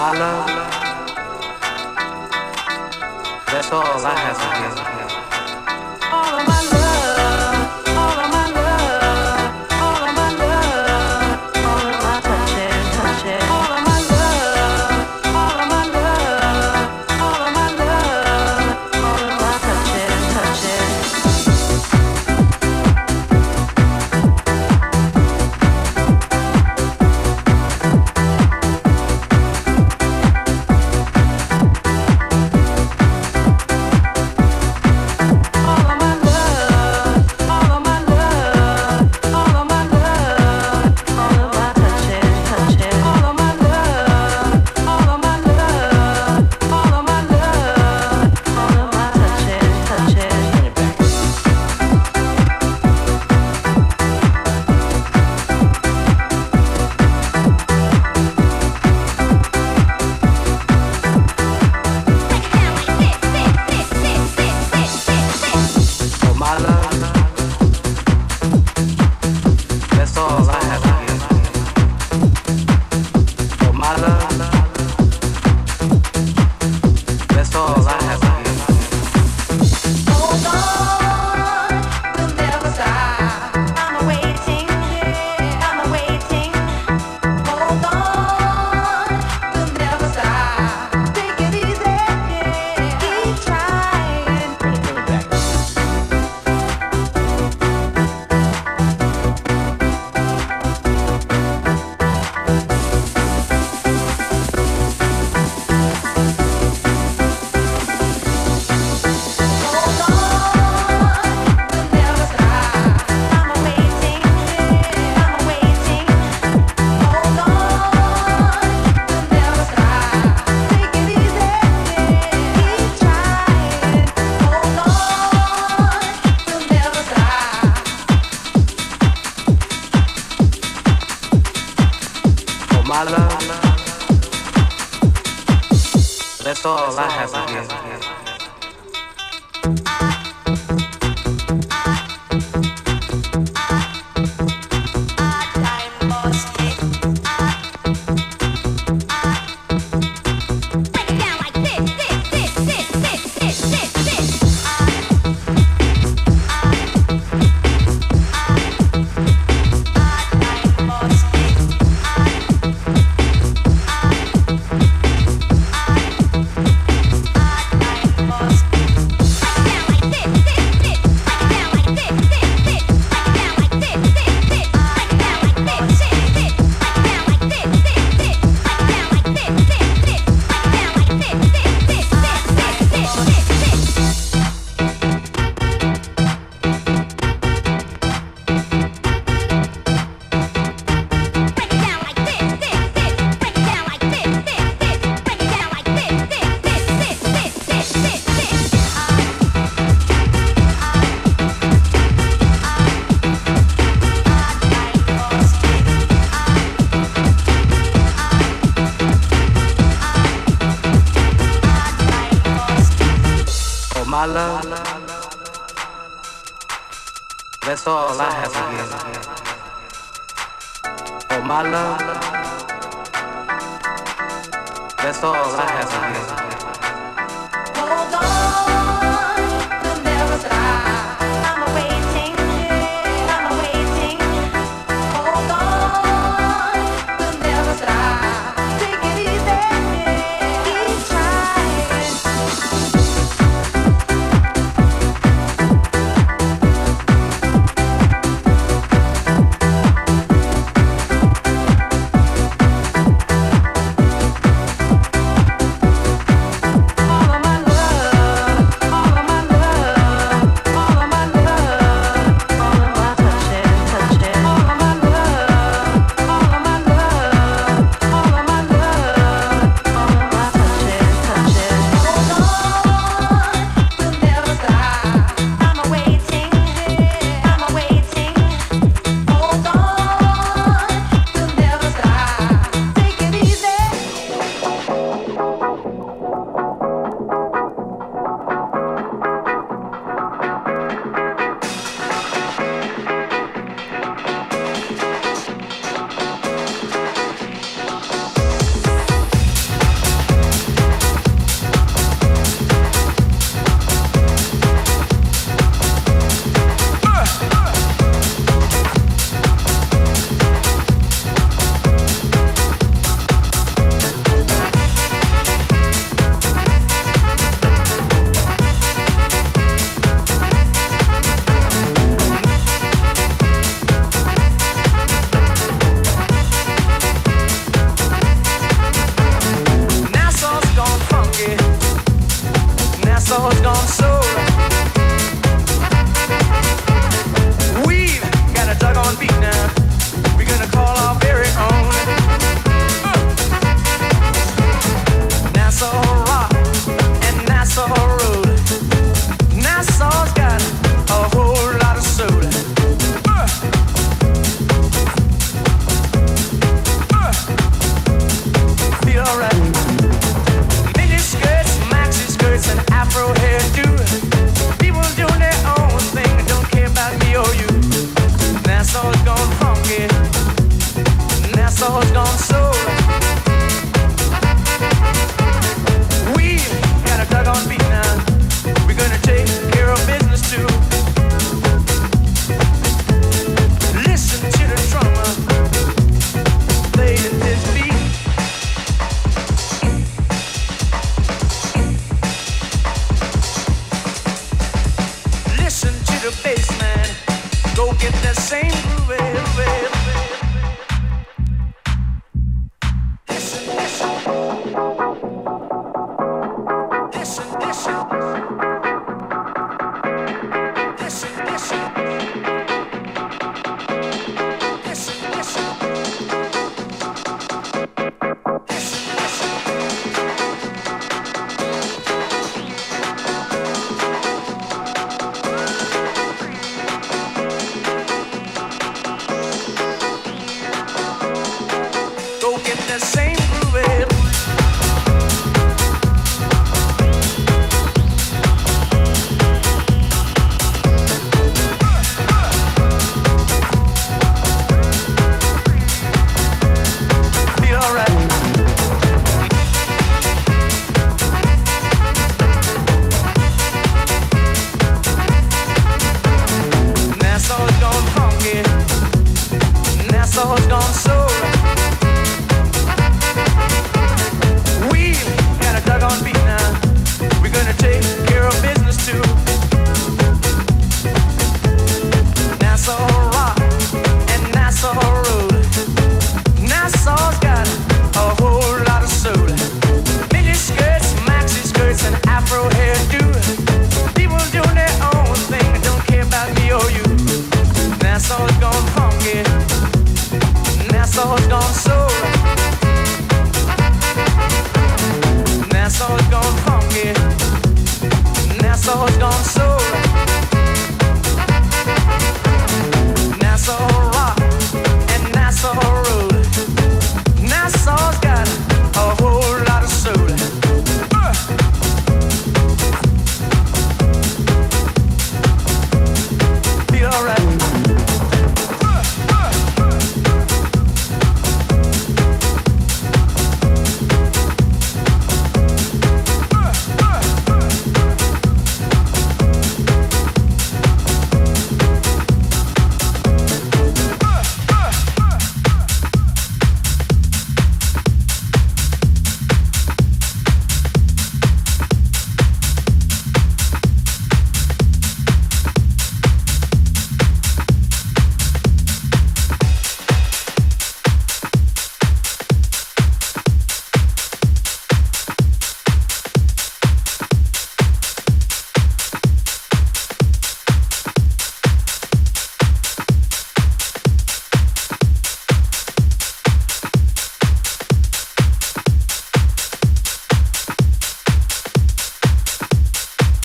my love. That's all I have to give. All of my love, all of my love, all of my love, all of my touching, all of my love, all of my love, all of my love, all of my touching. My love, that's all I have to give. My love, that's all I have to give. Oh, my love, that's all I have to give. Hold on, you'll never stop. I'm waiting, I'm waiting. Hold on, you'll never stop. Take it easy, keep trying. Same